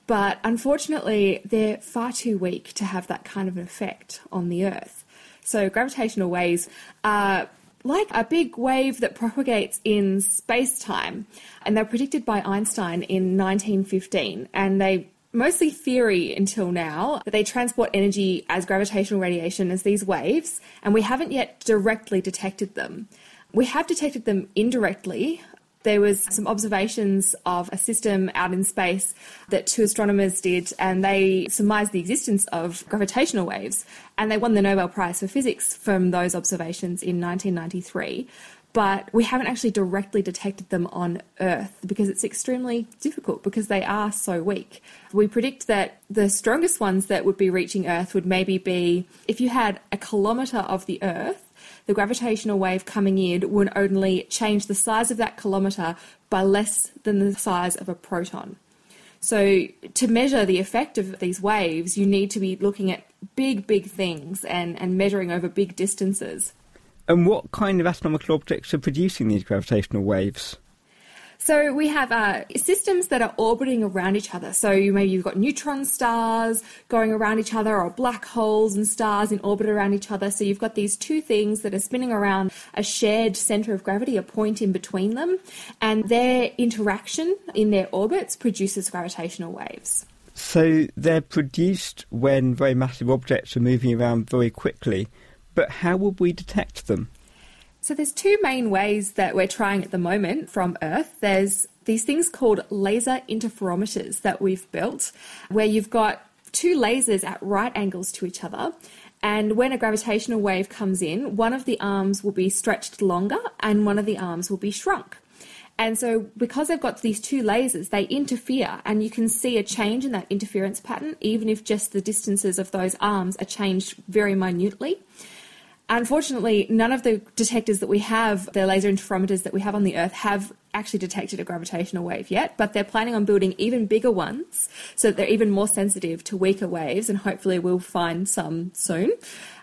But unfortunately, they're far too weak to have that kind of an effect on the Earth. So gravitational waves are like a big wave that propagates in space-time, and they're predicted by Einstein in 1915, and they mostly theory until now, that they transport energy as gravitational radiation as these waves, and we haven't yet directly detected them. We have detected them indirectly. There was some observations of a system out in space that two astronomers did, and they surmised the existence of gravitational waves, and they won the Nobel Prize for Physics from those observations in 1993. but we haven't actually directly detected them on Earth because it's extremely difficult because they are so weak. We predict that the strongest ones that would be reaching Earth would maybe be if you had a kilometre of the Earth, the gravitational wave coming in would only change the size of that kilometre by less than the size of a proton. So to measure the effect of these waves, you need to be looking at big things and measuring over big distances. And what kind of astronomical objects are producing these gravitational waves? So we have systems that are orbiting around each other. So maybe you've got neutron stars going around each other or black holes and stars in orbit around each other. So you've got these two things that are spinning around a shared centre of gravity, a point in between them, and their interaction in their orbits produces gravitational waves. So they're produced when very massive objects are moving around very quickly, but how would we detect them? So there's two main ways that we're trying at the moment from Earth. There's these things called laser interferometers that we've built, where you've got two lasers at right angles to each other. And when a gravitational wave comes in, one of the arms will be stretched longer and one of the arms will be shrunk. And so because they've got these two lasers, they interfere and you can see a change in that interference pattern, even if just the distances of those arms are changed very minutely. Unfortunately, none of the detectors that we have, the laser interferometers that we have on the Earth, have actually detected a gravitational wave yet, but they're planning on building even bigger ones so that they're even more sensitive to weaker waves, and hopefully we'll find some soon.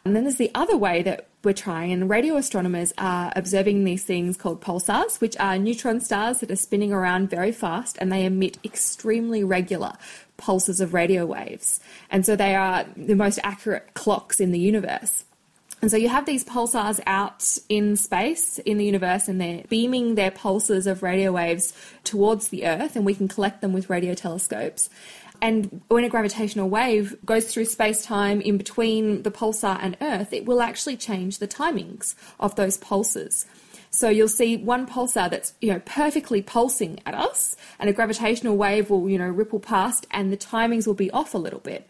And then there's the other way that we're trying, and radio astronomers are observing these things called pulsars, which are neutron stars that are spinning around very fast, and they emit extremely regular pulses of radio waves. And so they are the most accurate clocks in the universe. And so you have these pulsars out in space, in the universe, and they're beaming their pulses of radio waves towards the Earth, and we can collect them with radio telescopes. And when a gravitational wave goes through space-time in between the pulsar and Earth, it will actually change the timings of those pulses. So you'll see one pulsar that's, perfectly pulsing at us, and a gravitational wave will, ripple past, and the timings will be off a little bit.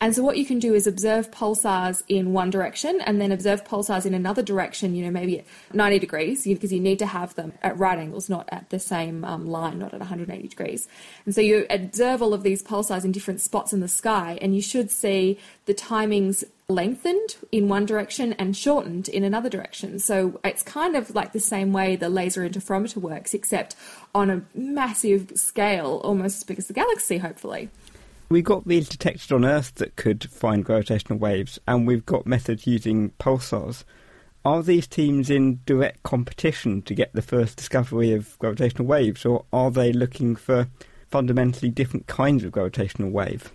And so what you can do is observe pulsars in one direction and then observe pulsars in another direction, maybe at 90 degrees, because you need to have them at right angles, not at the same line, not at 180 degrees. And so you observe all of these pulsars in different spots in the sky, and you should see the timings lengthened in one direction and shortened in another direction. So it's kind of like the same way the laser interferometer works, except on a massive scale, almost as big as the galaxy, hopefully. We've got these detected on Earth that could find gravitational waves, and we've got methods using pulsars. Are these teams in direct competition to get the first discovery of gravitational waves, or are they looking for fundamentally different kinds of gravitational wave?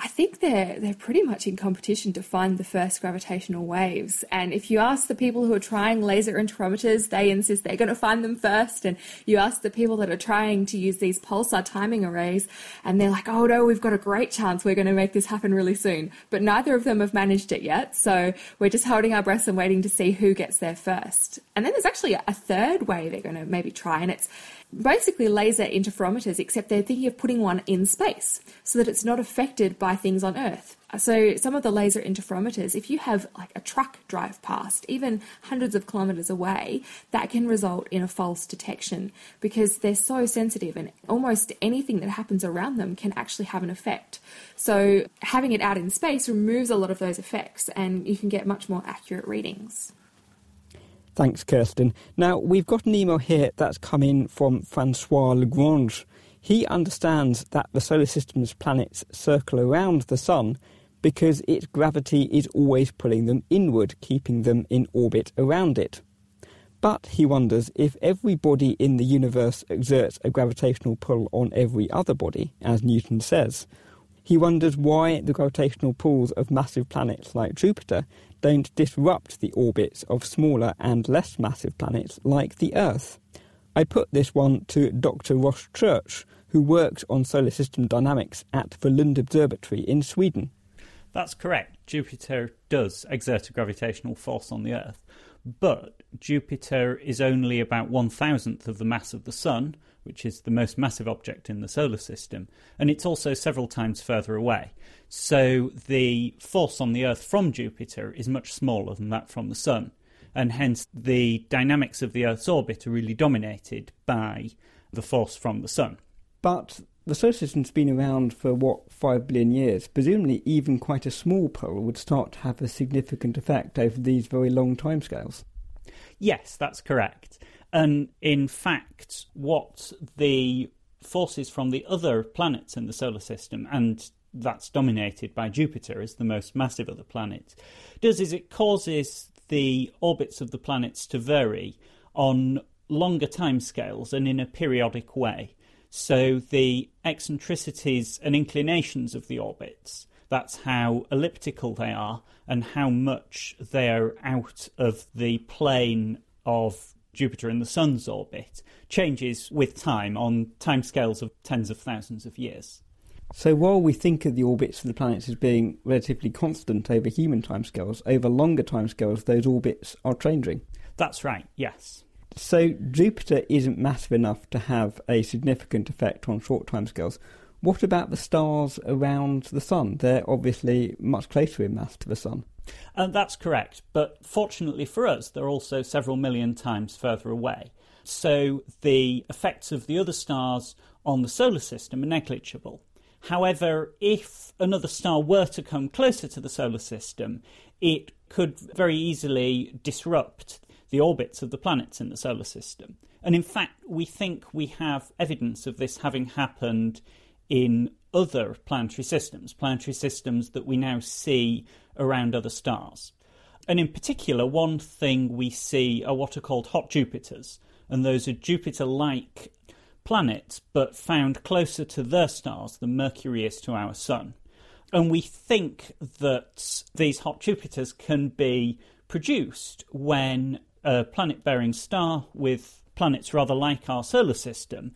I think they're pretty much in competition to find the first gravitational waves. And if you ask the people who are trying laser interferometers, they insist they're going to find them first. And you ask the people that are trying to use these pulsar timing arrays, and they're like, oh no, we've got a great chance. We're going to make this happen really soon. But neither of them have managed it yet. So we're just holding our breaths and waiting to see who gets there first. And then there's actually a third way they're going to maybe try, and it's basically laser interferometers, except they're thinking of putting one in space so that it's not affected by things on Earth. So some of the laser interferometers, if you have like a truck drive past, even hundreds of kilometres away, that can result in a false detection because they're so sensitive and almost anything that happens around them can actually have an effect. So having it out in space removes a lot of those effects and you can get much more accurate readings. Thanks, Kirsten. Now, we've got an email here that's come in from François Lagrange. He understands that the solar system's planets circle around the sun because its gravity is always pulling them inward, keeping them in orbit around it. But he wonders if every body in the universe exerts a gravitational pull on every other body, as Newton says. He wonders why the gravitational pulls of massive planets like Jupiter don't disrupt the orbits of smaller and less massive planets like the Earth. I put this one to Dr. Ross Church, who works on solar system dynamics at the Lund Observatory in Sweden. That's correct. Jupiter does exert a gravitational force on the Earth, but Jupiter is only about 1,000th of the mass of the Sun, which is the most massive object in the solar system, and it's also several times further away. So the force on the Earth from Jupiter is much smaller than that from the Sun. and hence the dynamics of the Earth's orbit are really dominated by the force from the Sun. But the solar system's been around for, 5 billion years? Presumably even quite a small pull would start to have a significant effect over these very long timescales. Yes, that's correct. And in fact, what the forces from the other planets in the solar system, and that's dominated by Jupiter as the most massive of the planets, does is it causes the orbits of the planets to vary on longer timescales and in a periodic way. So the eccentricities and inclinations of the orbits, that's how elliptical they are and how much they're out of the plane of Jupiter and the Sun's orbit, changes with time on timescales of tens of thousands of years. So while we think of the orbits of the planets as being relatively constant over human timescales, over longer timescales those orbits are changing. That's right, yes. So Jupiter isn't massive enough to have a significant effect on short timescales. What about the stars around the Sun? They're obviously much closer in mass to the Sun. And that's correct, but fortunately for us, they're also several million times further away. So the effects of the other stars on the solar system are negligible. However, if another star were to come closer to the solar system, it could very easily disrupt the orbits of the planets in the solar system. And in fact, we think we have evidence of this having happened in other planetary systems that we now see around other stars. And in particular, one thing we see are what are called hot Jupiters, and those are Jupiter-like planets, but found closer to their stars than Mercury is to our Sun. And we think that these hot Jupiters can be produced when a planet-bearing star with planets rather like our solar system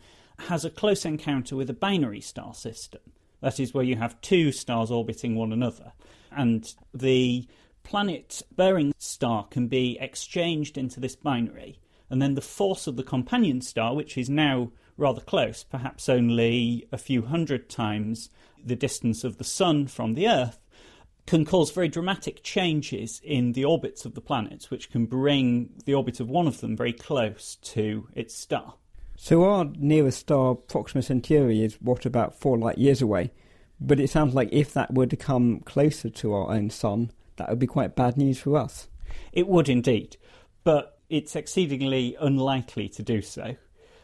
has a close encounter with a binary star system. That is where you have two stars orbiting one another. And the planet-bearing star can be exchanged into this binary. And then the force of the companion star, which is now rather close, perhaps only a few hundred times the distance of the Sun from the Earth, can cause very dramatic changes in the orbits of the planets, which can bring the orbit of one of them very close to its star. So our nearest star, Proxima Centauri, is about 4 light years away. But it sounds like if that were to come closer to our own Sun, that would be quite bad news for us. It would indeed, but it's exceedingly unlikely to do so.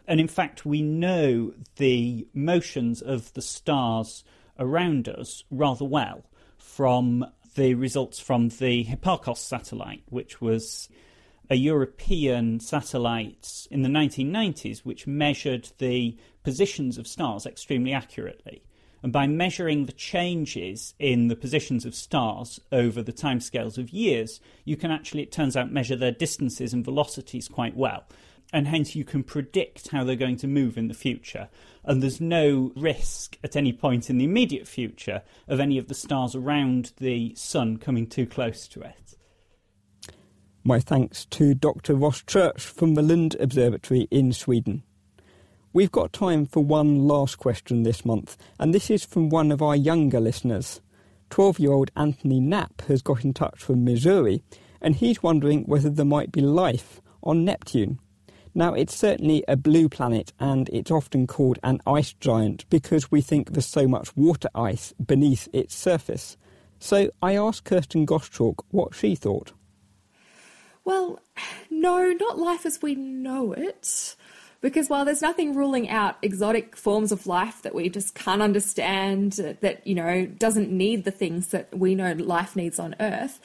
And in fact, we know the motions of the stars around us rather well from the results from the Hipparchos satellite, which was a European satellite in the 1990s, which measured the positions of stars extremely accurately. And by measuring the changes in the positions of stars over the timescales of years, you can actually, it turns out, measure their distances and velocities quite well. And hence you can predict how they're going to move in the future. And there's no risk at any point in the immediate future of any of the stars around the Sun coming too close to it. My thanks to Dr. Ross Church from the Lund Observatory in Sweden. We've got time for one last question this month, and this is from one of our younger listeners. 12-year-old Anthony Knapp has got in touch from Missouri, and he's wondering whether there might be life on Neptune. Now, it's certainly a blue planet, and it's often called an ice giant because we think there's so much water ice beneath its surface. So I asked Kirsten Gottschalk what she thought. Well, no, not life as we know it, because while there's nothing ruling out exotic forms of life that we just can't understand, that, you know, doesn't need the things that we know life needs on Earth,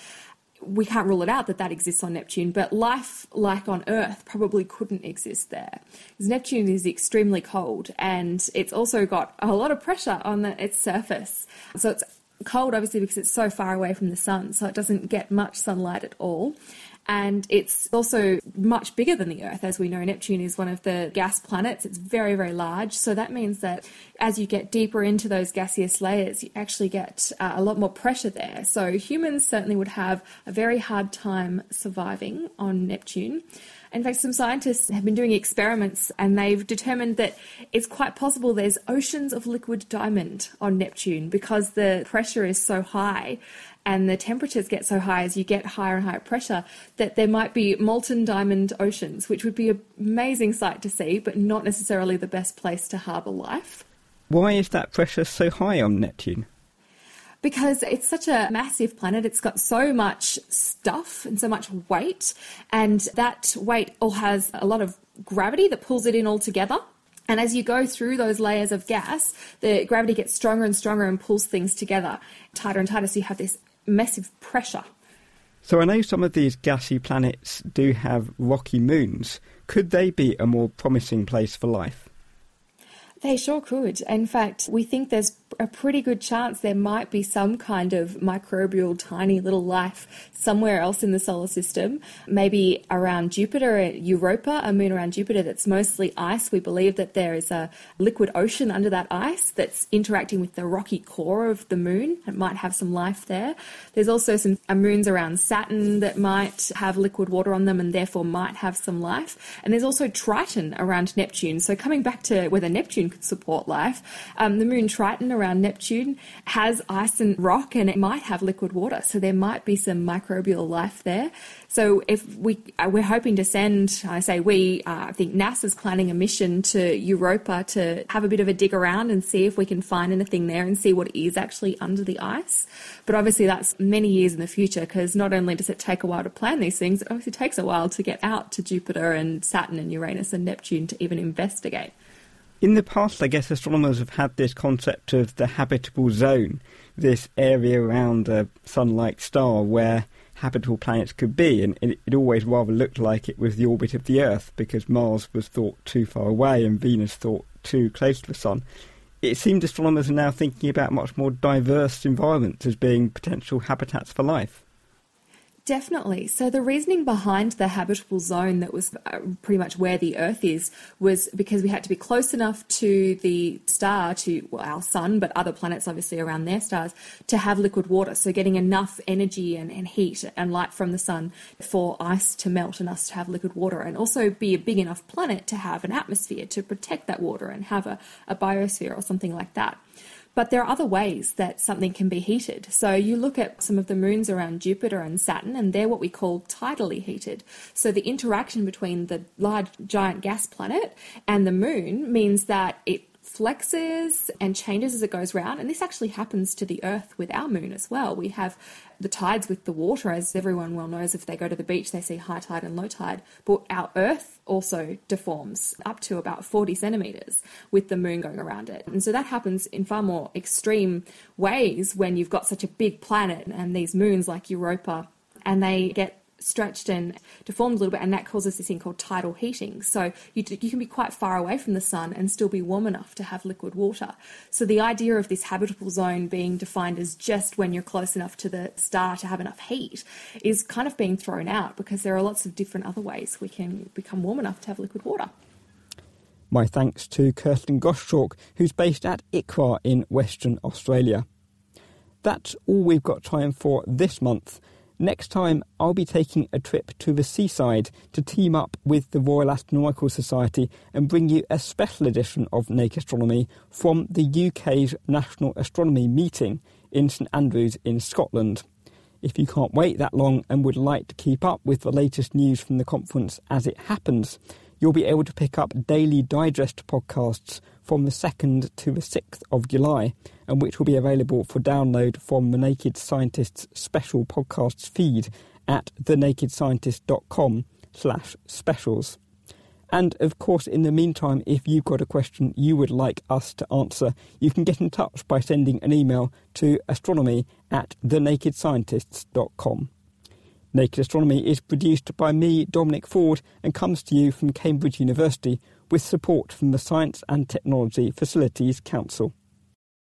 we can't rule it out that exists on Neptune, but life like on Earth probably couldn't exist there. Because Neptune is extremely cold, and it's also got a lot of pressure on its surface. So it's cold, obviously, because it's so far away from the Sun, so it doesn't get much sunlight at all. And it's also much bigger than the Earth. As we know, Neptune is one of the gas planets. It's very, very large. So that means that as you get deeper into those gaseous layers, you actually get a lot more pressure there. So humans certainly would have a very hard time surviving on Neptune. In fact, some scientists have been doing experiments and they've determined that it's quite possible there's oceans of liquid diamond on Neptune because the pressure is so high and the temperatures get so high as you get higher and higher pressure that there might be molten diamond oceans, which would be an amazing sight to see, but not necessarily the best place to harbour life. Why is that pressure so high on Neptune? Because it's such a massive planet, it's got so much stuff and so much weight, and that weight all has a lot of gravity that pulls it in all together. And as you go through those layers of gas, the gravity gets stronger and stronger and pulls things together tighter and tighter, so you have this massive pressure. So I know some of these gassy planets do have rocky moons. Could they be a more promising place for life? They sure could. In fact, we think there's a pretty good chance there might be some kind of microbial tiny little life somewhere else in the solar system, maybe around Jupiter, Europa, a moon around Jupiter that's mostly ice. We believe that there is a liquid ocean under that ice that's interacting with the rocky core of the moon. It might have some life there. There's also some moons around Saturn that might have liquid water on them and therefore might have some life. And there's also Triton around Neptune. So coming back to whether Neptune could support life, the moon Triton around Neptune has ice and rock and it might have liquid water, so there might be some microbial life there. So if we're hoping to send, I think NASA's planning a mission to Europa to have a bit of a dig around and see if we can find anything there and see what is actually under the ice. But obviously that's many years in the future, because not only does it take a while to plan these things, it obviously takes a while to get out to Jupiter and Saturn and Uranus and Neptune to even investigate. In the past, I guess astronomers have had this concept of the habitable zone, this area around a sun-like star where habitable planets could be, and it always rather looked like it was the orbit of the Earth, because Mars was thought too far away and Venus thought too close to the sun. It seems astronomers are now thinking about much more diverse environments as being potential habitats for life. Definitely. So the reasoning behind the habitable zone that was pretty much where the Earth is was because we had to be close enough to the star, to our sun, but other planets obviously around their stars, to have liquid water. So getting enough energy and heat and light from the sun for ice to melt and us to have liquid water, and also be a big enough planet to have an atmosphere to protect that water and have a biosphere or something like that. But there are other ways that something can be heated. So you look at some of the moons around Jupiter and Saturn, and they're what we call tidally heated. So the interaction between the large giant gas planet and the moon means that it flexes and changes as it goes round. And this actually happens to the Earth with our moon as well. We have the tides with the water, as everyone well knows. If they go to the beach, they see high tide and low tide. But our Earth also deforms up to about 40 centimetres with the moon going around it. And so that happens in far more extreme ways when you've got such a big planet and these moons like Europa, and they get stretched and deformed a little bit, and that causes this thing called tidal heating. So you can be quite far away from the sun and still be warm enough to have liquid water. So the idea of this habitable zone being defined as just when you're close enough to the star to have enough heat is kind of being thrown out, because there are lots of different other ways we can become warm enough to have liquid water. My thanks to Kirsten Gottschalk, who's based at ICRA in Western Australia. That's all we've got time for this month. Next time, I'll be taking a trip to the seaside to team up with the Royal Astronomical Society and bring you a special edition of Naked Astronomy from the UK's National Astronomy Meeting in St Andrews in Scotland. If you can't wait that long and would like to keep up with the latest news from the conference as it happens, you'll be able to pick up daily digest podcasts from the 2nd to the 6th of July, and which will be available for download from the Naked Scientist's special podcasts feed at thenakedscientist.com/specials. And of course, in the meantime, if you've got a question you would like us to answer, you can get in touch by sending an email to astronomy@thenakedscientists.com. Naked Astronomy is produced by me, Dominic Ford, and comes to you from Cambridge University with support from the Science and Technology Facilities Council.